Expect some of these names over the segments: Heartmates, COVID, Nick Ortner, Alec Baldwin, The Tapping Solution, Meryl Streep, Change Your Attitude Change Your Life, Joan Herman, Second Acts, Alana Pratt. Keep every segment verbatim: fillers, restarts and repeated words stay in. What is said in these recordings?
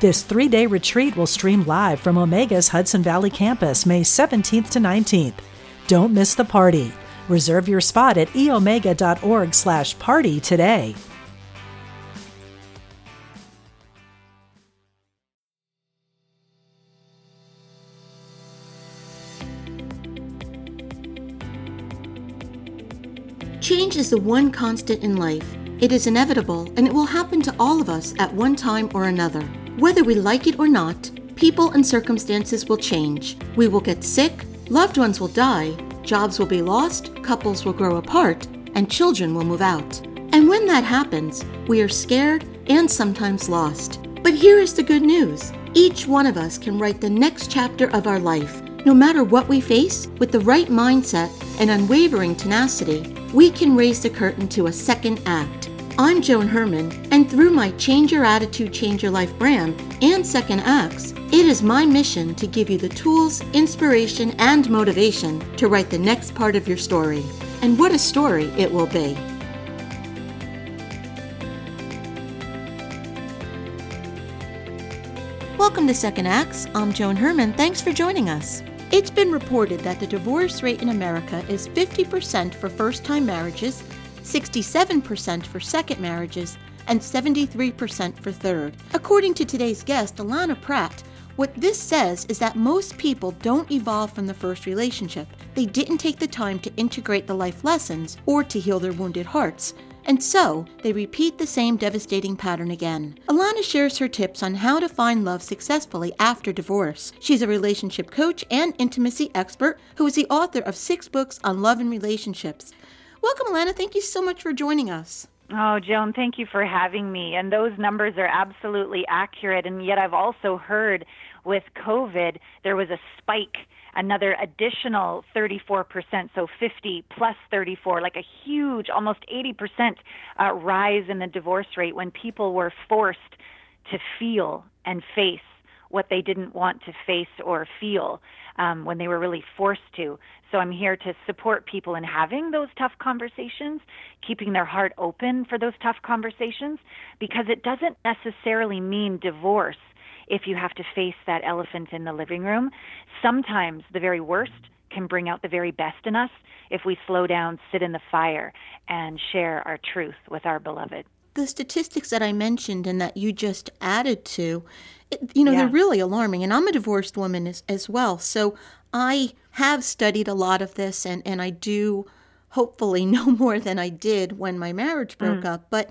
This three-day retreat will stream live from Omega's Hudson Valley campus, May seventeenth to nineteenth. Don't miss the party. Reserve your spot at eomega.org slash party today. Change is the one constant in life. It is inevitable, and it will happen to all of us at one time or another. Whether we like it or not, people and circumstances will change. We will get sick, loved ones will die, jobs will be lost, couples will grow apart, and children will move out. And when that happens, we are scared and sometimes lost. But here is the good news. Each one of us can write the next chapter of our life. No matter what we face, with the right mindset and unwavering tenacity, we can raise the curtain to a second act. I'm Joan Herman, and through my Change Your Attitude, Change Your Life brand and Second Acts, it is my mission to give you the tools, inspiration, and motivation to write the next part of your story. And what a story it will be. Welcome to Second Acts. I'm Joan Herman. Thanks for joining us. It's been reported that the divorce rate in America is fifty percent for first-time marriages, sixty-seven percent for second marriages, and seventy-three percent for third. According to today's guest, Alana Pratt, what this says is that most people don't evolve from the first relationship. They didn't take the time to integrate the life lessons or to heal their wounded hearts, and so they repeat the same devastating pattern again. Alana shares her tips on how to find love successfully after divorce. She's a relationship coach and intimacy expert who is the author of six books on love and relationships. Welcome, Alana. Thank you so much for joining us. Oh, Joan, thank you for having me. And those numbers are absolutely accurate. And yet I've also heard with COVID, there was a spike, another additional thirty-four percent, so fifty plus thirty-four, like a huge, almost eighty percent uh, rise in the divorce rate when people were forced to feel and face what they didn't want to face or feel um, when they were really forced to. So I'm here to support people in having those tough conversations, keeping their heart open for those tough conversations, because it doesn't necessarily mean divorce if you have to face that elephant in the living room. Sometimes the very worst can bring out the very best in us if we slow down, sit in the fire, and share our truth with our beloved. The statistics that I mentioned and that you just added to, you know, yeah. They're really alarming. And I'm a divorced woman as, as well. So I have studied a lot of this, and, and I do hopefully know more than I did when my marriage broke mm. up. But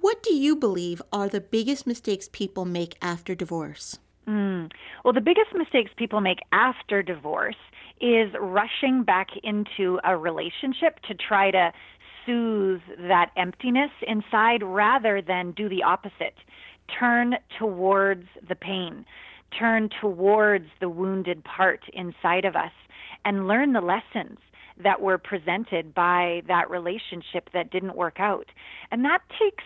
what do you believe are the biggest mistakes people make after divorce? Mm. Well, the biggest mistakes people make after divorce is rushing back into a relationship to try to soothe that emptiness inside rather than do the opposite. Turn towards the pain. Turn towards the wounded part inside of us and learn the lessons that were presented by that relationship that didn't work out. And that takes,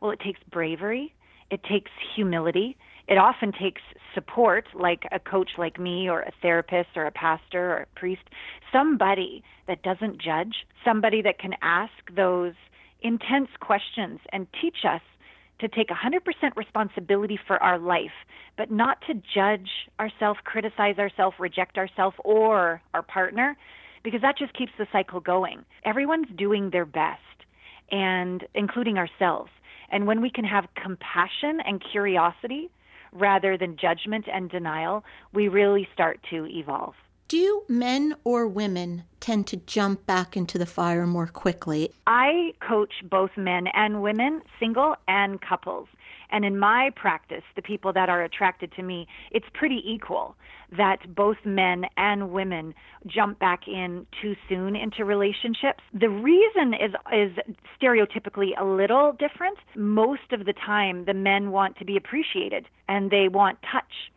well, it takes bravery. It takes humility. It often takes support, like a coach like me or a therapist or a pastor or a priest, somebody that doesn't judge, somebody that can ask those intense questions and teach us to take one hundred percent responsibility for our life, but not to judge ourselves, criticize ourselves, reject ourselves or our partner, because that just keeps the cycle going. Everyone's doing their best, and including ourselves. And when we can have compassion and curiosity rather than judgment and denial, we really start to evolve. Do men or women tend to jump back into the fire more quickly? I coach both men and women, single and couples. And in my practice, the people that are attracted to me, it's pretty equal that both men and women jump back in too soon into relationships. The reason is is stereotypically a little different. Most of the time, the men want to be appreciated and they want touch.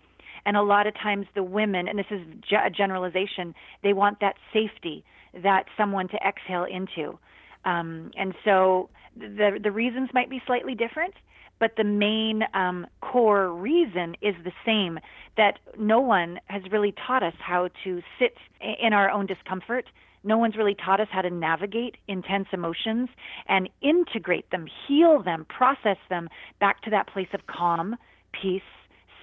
And a lot of times the women, and this is a generalization, they want that safety, that someone to exhale into. Um, and so the the reasons might be slightly different, but the main um, core reason is the same, that no one has really taught us how to sit in our own discomfort. No one's really taught us how to navigate intense emotions and integrate them, heal them, process them back to that place of calm, peace,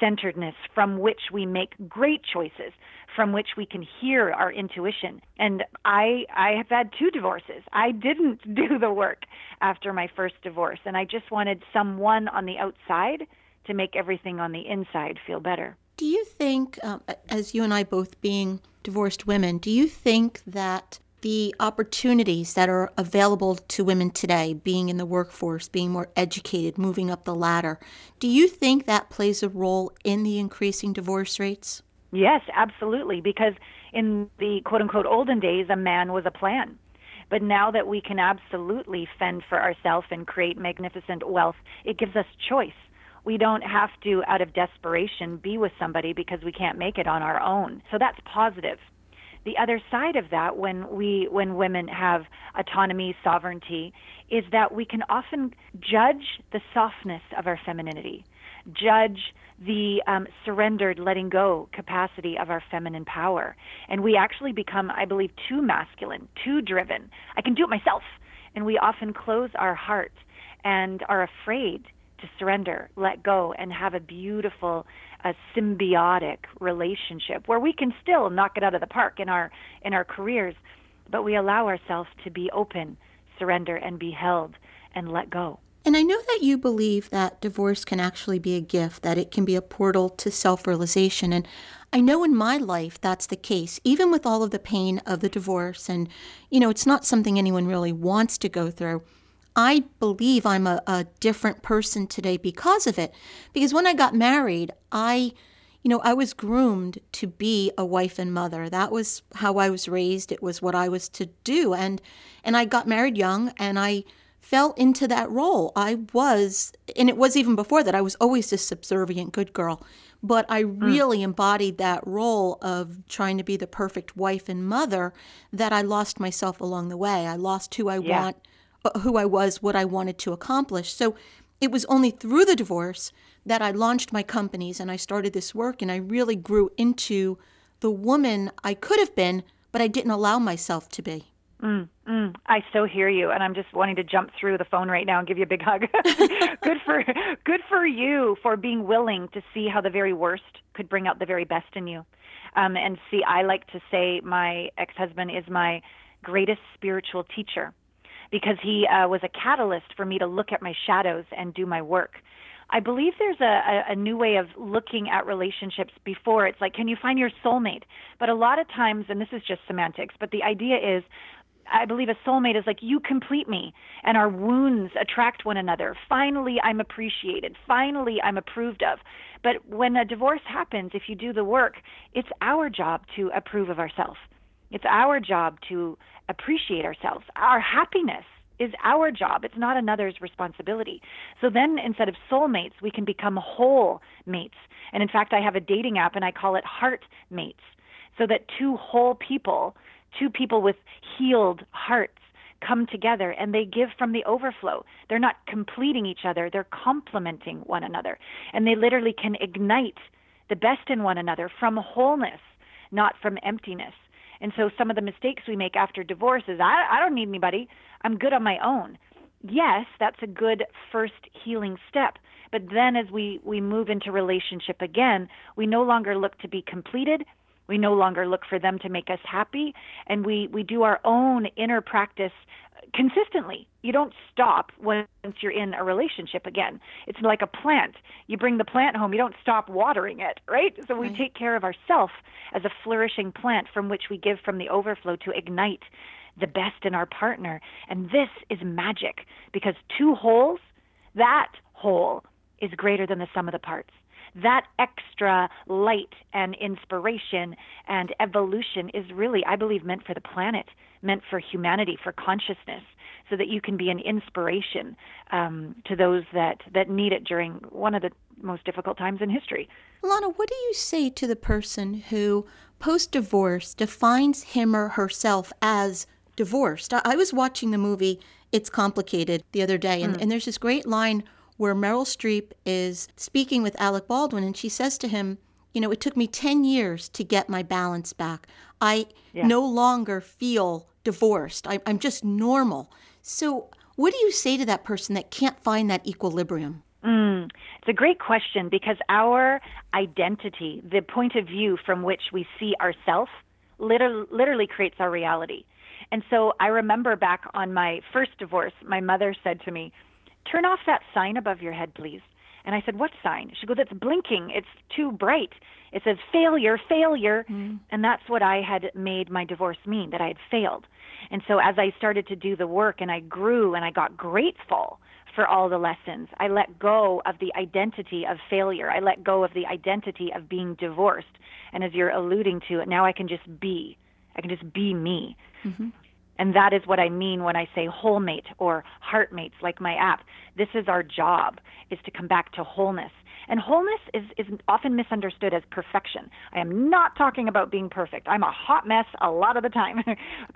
centeredness, from which we make great choices, from which we can hear our intuition. And I I have had two divorces. I didn't do the work after my first divorce, and I just wanted someone on the outside to make everything on the inside feel better. Do you think, um, as you and I both being divorced women, do you think that the opportunities that are available to women today, being in the workforce, being more educated, moving up the ladder, do you think that plays a role in the increasing divorce rates? Yes, absolutely, because in the quote-unquote olden days, a man was a plan. But now that we can absolutely fend for ourselves and create magnificent wealth, it gives us choice. We don't have to, out of desperation, be with somebody because we can't make it on our own. So that's positive. The other side of that, when we when women have autonomy, sovereignty, is that we can often judge the softness of our femininity, judge the um, surrendered, letting go capacity of our feminine power. And we actually become, I believe, too masculine, too driven. I can do it myself. And we often close our heart and are afraid to surrender, let go, and have a beautiful, uh, symbiotic relationship where we can still knock it out of the park in our in our careers, but we allow ourselves to be open, surrender, and be held, and let go. And I know that you believe that divorce can actually be a gift, that it can be a portal to self-realization. And I know in my life that's the case, even with all of the pain of the divorce. And, you know, it's not something anyone really wants to go through. I believe I'm a, a different person today because of it. Because when I got married, I, you know, I was groomed to be a wife and mother. That was how I was raised. It was what I was to do. And and I got married young, and I fell into that role. I was, and it was even before that, I was always this subservient good girl. But I really mm. embodied that role of trying to be the perfect wife and mother, that I lost myself along the way. I lost who I yeah. want. who I was, what I wanted to accomplish. So it was only through the divorce that I launched my companies and I started this work, and I really grew into the woman I could have been, but I didn't allow myself to be. Mm, mm, I so hear you. And I'm just wanting to jump through the phone right now and give you a big hug. Good for, good for you for being willing to see how the very worst could bring out the very best in you. Um, and see, I like to say my ex-husband is my greatest spiritual teacher, because he uh, was a catalyst for me to look at my shadows and do my work. I believe there's a, a, a new way of looking at relationships before. It's like, can you find your soulmate? But a lot of times, and this is just semantics, but the idea is, I believe a soulmate is like, you complete me, and our wounds attract one another. Finally, I'm appreciated. Finally, I'm approved of. But when a divorce happens, if you do the work, it's our job to approve of ourselves. It's our job to appreciate ourselves. Our happiness is our job. It's not another's responsibility. So then instead of soulmates, we can become whole mates. And in fact, I have a dating app and I call it Heartmates, so that two whole people, two people with healed hearts, come together and they give from the overflow. They're not completing each other. They're complementing one another. And they literally can ignite the best in one another from wholeness, not from emptiness. And so some of the mistakes we make after divorce is, I, I don't need anybody. I'm good on my own. Yes, that's a good first healing step. But then as we, we move into relationship again, we no longer look to be completed. We no longer look for them to make us happy. And we, we do our own inner practice consistently. You don't stop once you're in a relationship again. It's like a plant. You bring the plant home. You don't stop watering it, right? So we right. take care of ourselves as a flourishing plant from which we give from the overflow to ignite the best in our partner. And this is magic, because two wholes, that whole is greater than the sum of the parts. That extra light and inspiration and evolution is really, I believe, meant for the planet, meant for humanity, for consciousness. so that you can be an inspiration um, to those that, that need it during one of the most difficult times in history. Alana, what do you say to the person who post-divorce defines him or herself as divorced? I was watching the movie It's Complicated the other day, and, mm. and there's this great line where Meryl Streep is speaking with Alec Baldwin, and she says to him, you know, it took me ten years to get my balance back. I yeah. no longer feel divorced. I, I'm just normal. So what do you say to that person that can't find that equilibrium? Mm, it's a great question, because our identity, the point of view from which we see ourselves, literally, literally creates our reality. And so I remember back on my first divorce, my mother said to me, turn off that sign above your head, please. And I said, what sign? She goes, it's blinking. It's too bright. It says failure, failure. Mm. And that's what I had made my divorce mean, that I had failed. And so as I started to do the work and I grew and I got grateful for all the lessons, I let go of the identity of failure. I let go of the identity of being divorced. And as you're alluding to it, now I can just be. I can just be me. Mm-hmm. And that is what I mean when I say wholemate or heartmates, like my app. This is our job, is to come back to wholeness. And wholeness is, is often misunderstood as perfection. I am not talking about being perfect. I'm a hot mess a lot of the time.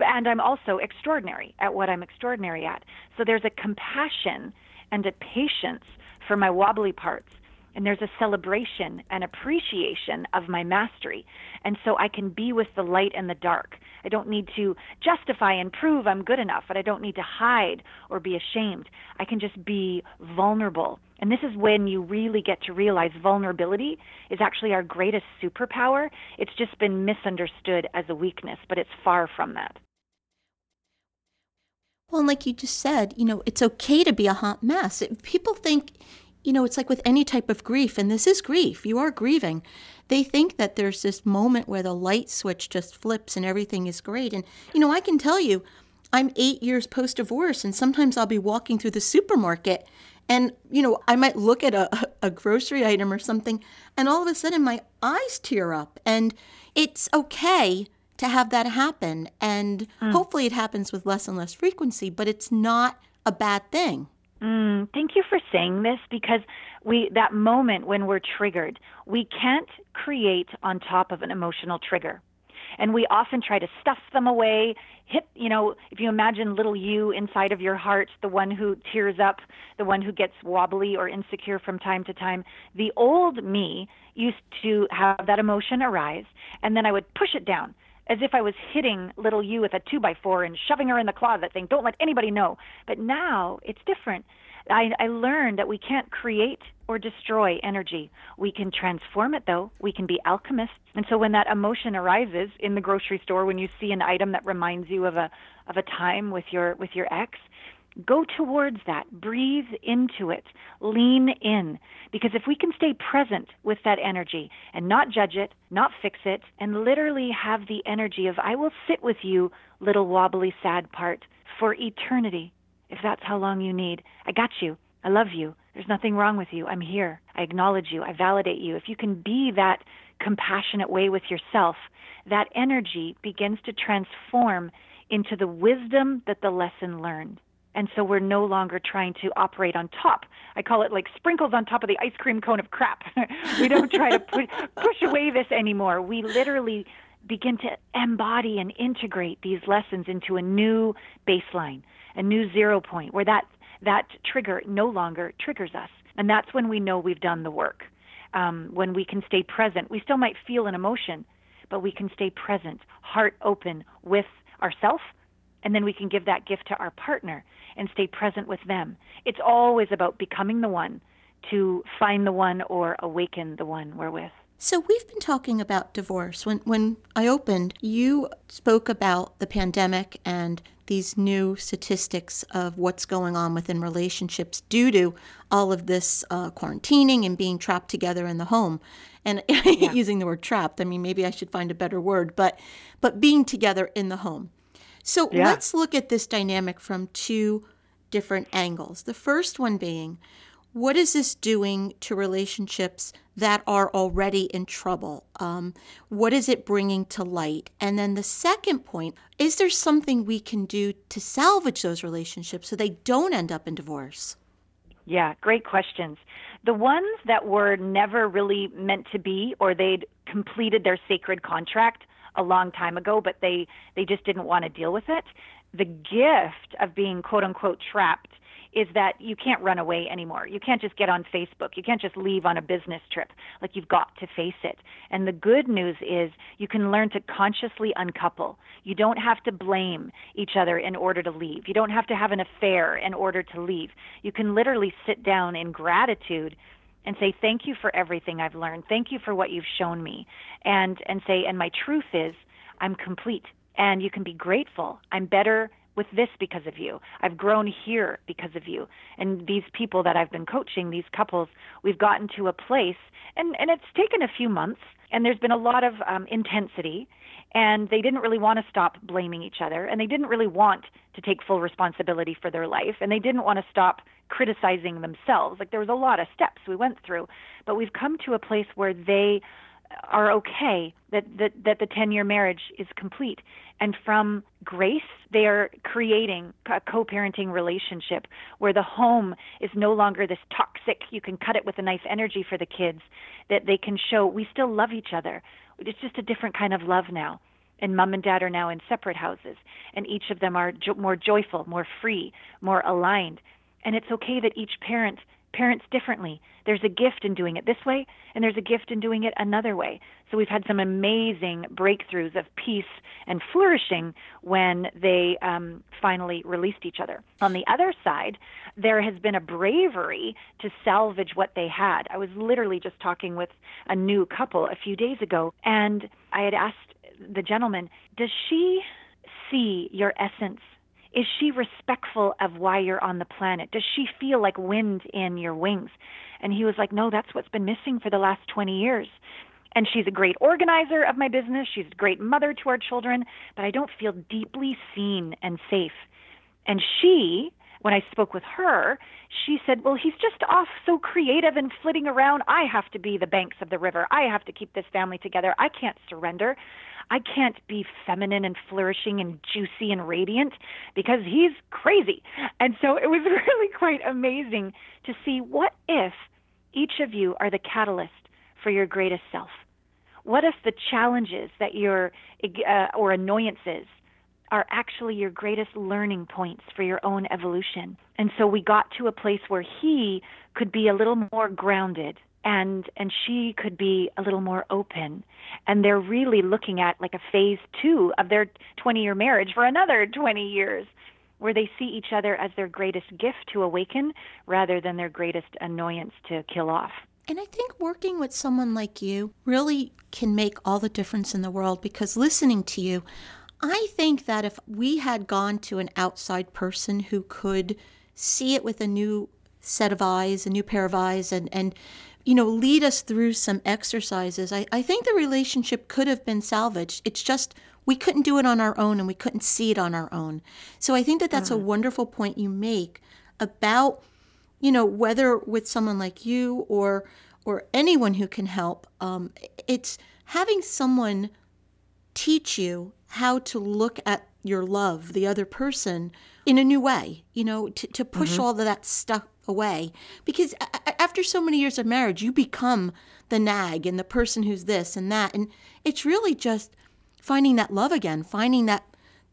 And I'm also extraordinary at what I'm extraordinary at. So there's a compassion and a patience for my wobbly parts. And there's a celebration and appreciation of my mastery. And so I can be with the light and the dark. I don't need to justify and prove I'm good enough, but I don't need to hide or be ashamed. I can just be vulnerable. And this is when you really get to realize vulnerability is actually our greatest superpower. It's just been misunderstood as a weakness, but it's far from that. Well, and like you just said, you know, it's okay to be a hot mess. People think... You know, it's like with any type of grief, and this is grief, you are grieving. They think that there's this moment where the light switch just flips and everything is great. And, you know, I can tell you, I'm eight years post-divorce, and sometimes I'll be walking through the supermarket, and, you know, I might look at a, a grocery item or something, and all of a sudden my eyes tear up. And it's okay to have that happen. And mm. hopefully it happens with less and less frequency, but it's not a bad thing. Mm, thank you for saying this, because we that moment when we're triggered, we can't create on top of an emotional trigger. And we often try to stuff them away, hit, you know, if you imagine little you inside of your heart, the one who tears up, the one who gets wobbly or insecure from time to time. The old me used to have that emotion arise, and then I would push it down, as if I was hitting little you with a two by four and shoving her in the closet, saying, don't let anybody know. But now it's different. I, I learned that we can't create or destroy energy. We can transform it, though. We can be alchemists. And so when that emotion arises in the grocery store, when you see an item that reminds you of a of a time with your with your ex, go towards that. Breathe into it. Lean in. Because if we can stay present with that energy and not judge it, not fix it, and literally have the energy of, I will sit with you, little wobbly, sad part, for eternity, if that's how long you need. I got you. I love you. There's nothing wrong with you. I'm here. I acknowledge you. I validate you. If you can be that compassionate way with yourself, that energy begins to transform into the wisdom that the lesson learned. And so we're no longer trying to operate on top. I call it like sprinkles on top of the ice cream cone of crap. We don't try to pu- push away this anymore. We literally begin to embody and integrate these lessons into a new baseline, a new zero point where that, that trigger no longer triggers us. And that's when we know we've done the work, um, when we can stay present. We still might feel an emotion, but we can stay present, heart open with ourselves. And then we can give that gift to our partner and stay present with them. It's always about becoming the one, to find the one or awaken the one we're with. So we've been talking about divorce. When when I opened, you spoke about the pandemic and these new statistics of what's going on within relationships due to all of this uh, quarantining and being trapped together in the home. And yeah. using the word trapped, I mean, maybe I should find a better word, but but being together in the home. So yeah. let's look at this dynamic from two different angles. The first one being, what is this doing to relationships that are already in trouble? Um, what is it bringing to light? And then the second point, is there something we can do to salvage those relationships so they don't end up in divorce? Yeah, great questions. The ones that were never really meant to be, or they'd completed their sacred contract a long time ago, but they, they just didn't want to deal with it. The gift of being, quote unquote, trapped is that you can't run away anymore. You can't just get on Facebook. You can't just leave on a business trip. Like, you've got to face it. And the good news is you can learn to consciously uncouple. You don't have to blame each other in order to leave. You don't have to have an affair in order to leave. You can literally sit down in gratitude and say, thank you for everything I've learned. Thank you for what you've shown me. And and say, and my truth is I'm complete. And you can be grateful. I'm better with this because of you. I've grown here because of you. And these people that I've been coaching, these couples, we've gotten to a place, and, and it's taken a few months, and there's been a lot of um, intensity, and they didn't really want to stop blaming each other, and they didn't really want to take full responsibility for their life, and they didn't want to stop criticizing themselves. Like, there was a lot of steps we went through, but we've come to a place where they are okay, that, that, that the ten-year marriage is complete. And from grace, they are creating a co-parenting relationship where the home is no longer this toxic, you can cut it with a knife energy for the kids, that they can show we still love each other. It's just a different kind of love now. And mom and dad are now in separate houses. And each of them are jo- more joyful, more free, more aligned. And it's okay that each parent parents differently. There's a gift in doing it this way, and there's a gift in doing it another way. So we've had some amazing breakthroughs of peace and flourishing when they um, finally released each other. On the other side, there has been a bravery to salvage what they had. I was literally just talking with a new couple a few days ago, and I had asked the gentleman, does she see your essence? Is she respectful of why you're on the planet? Does she feel like wind in your wings? And he was like, no, that's what's been missing for the last twenty years. And she's a great organizer of my business. She's a great mother to our children, but I don't feel deeply seen and safe. And she, when I spoke with her, she said, well, he's just off so creative and flitting around. I have to be the banks of the river. I have to keep this family together. I can't surrender. I can't be feminine and flourishing and juicy and radiant because he's crazy. And so it was really quite amazing to see, what if each of you are the catalyst for your greatest self? What if the challenges that you're, uh, or annoyances are actually your greatest learning points for your own evolution? And so we got to a place where he could be a little more grounded and and she could be a little more open. And they're really looking at like a phase two of their twenty-year marriage for another twenty years, where they see each other as their greatest gift to awaken rather than their greatest annoyance to kill off. And I think working with someone like you really can make all the difference in the world, because listening to you, I think that if we had gone to an outside person who could see it with a new set of eyes, a new pair of eyes, and, and you know, lead us through some exercises, I, I think the relationship could have been salvaged. It's just we couldn't do it on our own, and we couldn't see it on our own. So I think that that's mm. a wonderful point you make about, you know, whether with someone like you or or anyone who can help, um, it's having someone teach you how to look at your love, the other person, in a new way, you know, to, to push mm-hmm. all of that stuff away. Because a- after so many years of marriage, you become the nag and the person who's this and that. And it's really just finding that love again, finding that,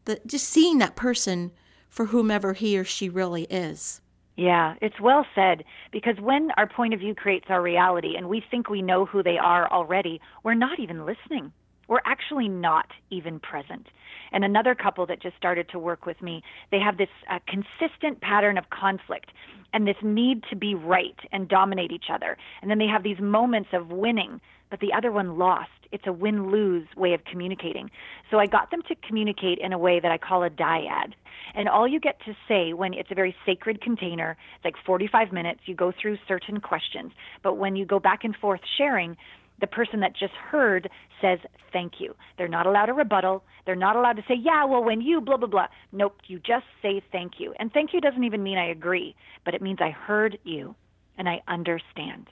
the just seeing that person for whomever he or she really is. Yeah, it's well said, because when our point of view creates our reality and we think we know who they are already, we're not even listening. We're actually not even present. And another couple that just started to work with me, they have this uh, consistent pattern of conflict and this need to be right and dominate each other. And then they have these moments of winning, but the other one lost. It's a win-lose way of communicating. So I got them to communicate in a way that I call a dyad. And all you get to say when it's a very sacred container, it's like forty-five minutes, you go through certain questions. But when you go back and forth sharing, the person that just heard says, thank you. They're not allowed a rebuttal. They're not allowed to say, yeah, well, when you blah, blah, blah. Nope, you just say thank you. And thank you doesn't even mean I agree, but it means I heard you. and I understand.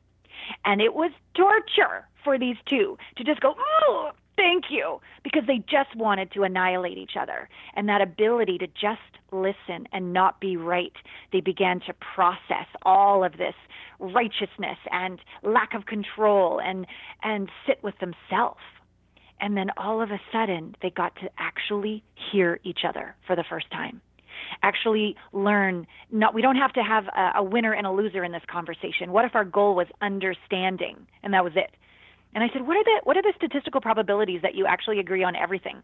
And it was torture for these two to just go, oh, thank you, because they just wanted to annihilate each other. And that ability to just listen and not be right, they began to process all of this righteousness and lack of control and, and sit with themselves. And then all of a sudden, they got to actually hear each other for the first time. Actually learn, not, we don't have to have a, a winner and a loser in this conversation. What if our goal was understanding? And that was it. And I said, what are the, what are the statistical probabilities that you actually agree on everything?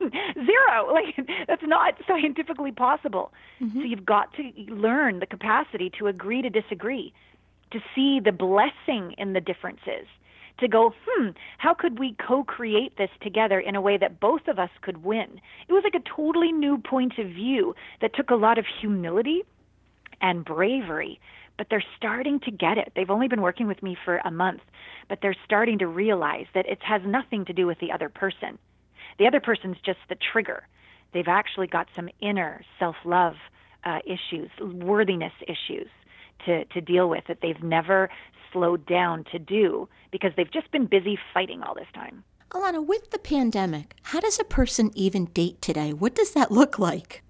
Zero. Like, that's not scientifically possible. Mm-hmm. So you've got to learn the capacity to agree to disagree, to see the blessing in the differences, to go, hmm, how could we co-create this together in a way that both of us could win? It was like a totally new point of view that took a lot of humility and bravery, but they're starting to get it. They've only been working with me for a month, but they're starting to realize that it has nothing to do with the other person. The other person's just the trigger. They've actually got some inner self-love uh, issues, worthiness issues to, to deal with that they've never slowed down to do because they've just been busy fighting all this time. Alana, with the pandemic, how does a person even date today? What does that look like?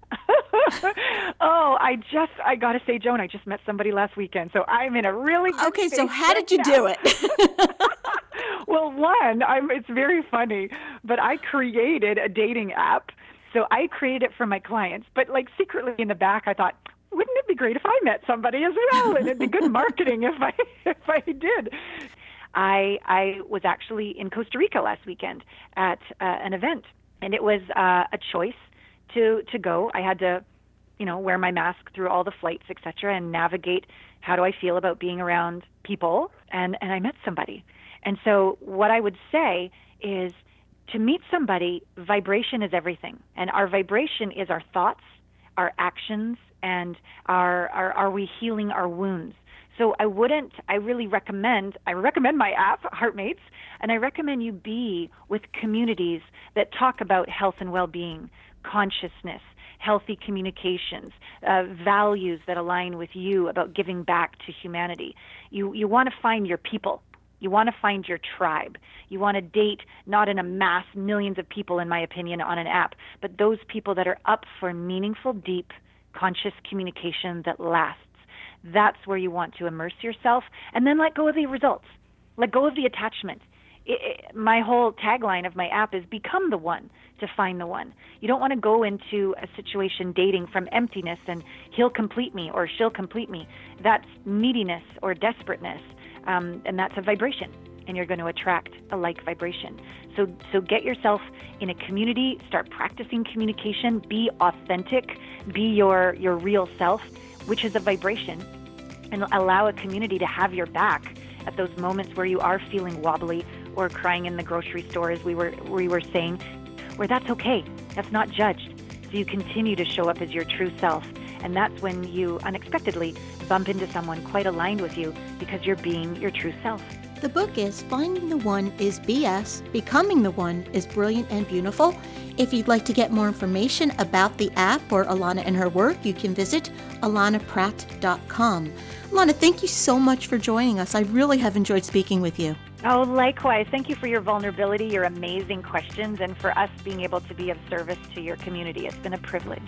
oh, I just, I got to say, Joan, I just met somebody last weekend, so I'm in a really good Okay, so how did you now. do it? Well, one, I'm, it's very funny, but I created a dating app. So I created it for my clients, but like secretly in the back, I thought, wouldn't it be great if I met somebody as well? And it'd be good marketing if I if I did. I I was actually in Costa Rica last weekend at uh, an event, and it was uh, a choice to to go. I had to, you know, wear my mask through all the flights, et cetera, and navigate how do I feel about being around people. And, and I met somebody. And so what I would say is to meet somebody, vibration is everything. And our vibration is our thoughts, our actions, and are, are are we healing our wounds? So I wouldn't, I really recommend, I recommend my app, Heartmates, and I recommend you be with communities that talk about health and well-being, consciousness, healthy communications, uh, values that align with you about giving back to humanity. You you want to find your people. You want to find your tribe. You want to date not in a mass, millions of people, in my opinion, on an app, but those people that are up for meaningful, deep, conscious communication that lasts. That's where you want to immerse yourself, and then let go of the results. Let go of the attachment. It, it, my whole tagline of my app is become the one to find the one. You don't want to go into a situation dating from emptiness and he'll complete me or she'll complete me. That's neediness or desperateness. Um, and that's a vibration, and you're going to attract a like vibration. So so get yourself in a community, start practicing communication, be authentic, be your, your real self, which is a vibration, and allow a community to have your back at those moments where you are feeling wobbly or crying in the grocery store, as we were, we were saying, where that's okay. That's not judged. So you continue to show up as your true self. And that's when you unexpectedly bump into someone quite aligned with you because you're being your true self. The book is Finding the One is B S, Becoming the One is Brilliant and Beautiful. If you'd like to get more information about the app or Alana and her work, you can visit alana pratt dot com. Alana, thank you so much for joining us. I really have enjoyed speaking with you. Oh, likewise. Thank you for your vulnerability, your amazing questions, and for us being able to be of service to your community. It's been a privilege.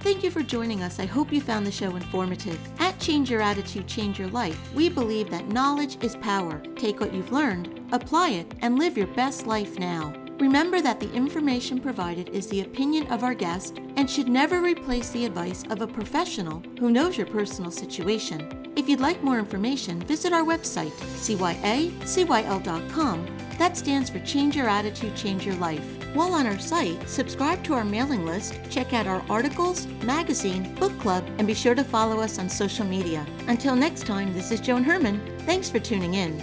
Thank you for joining us. I hope you found the show informative. At Change Your Attitude, Change Your Life, we believe that knowledge is power. Take what you've learned, apply it, and live your best life now. Remember that the information provided is the opinion of our guest and should never replace the advice of a professional who knows your personal situation. If you'd like more information, visit our website, C Y A C Y L dot com. That stands for Change Your Attitude, Change Your Life. While on our site, subscribe to our mailing list, check out our articles, magazine, book club, and be sure to follow us on social media. Until next time, this is Joan Herman. Thanks for tuning in.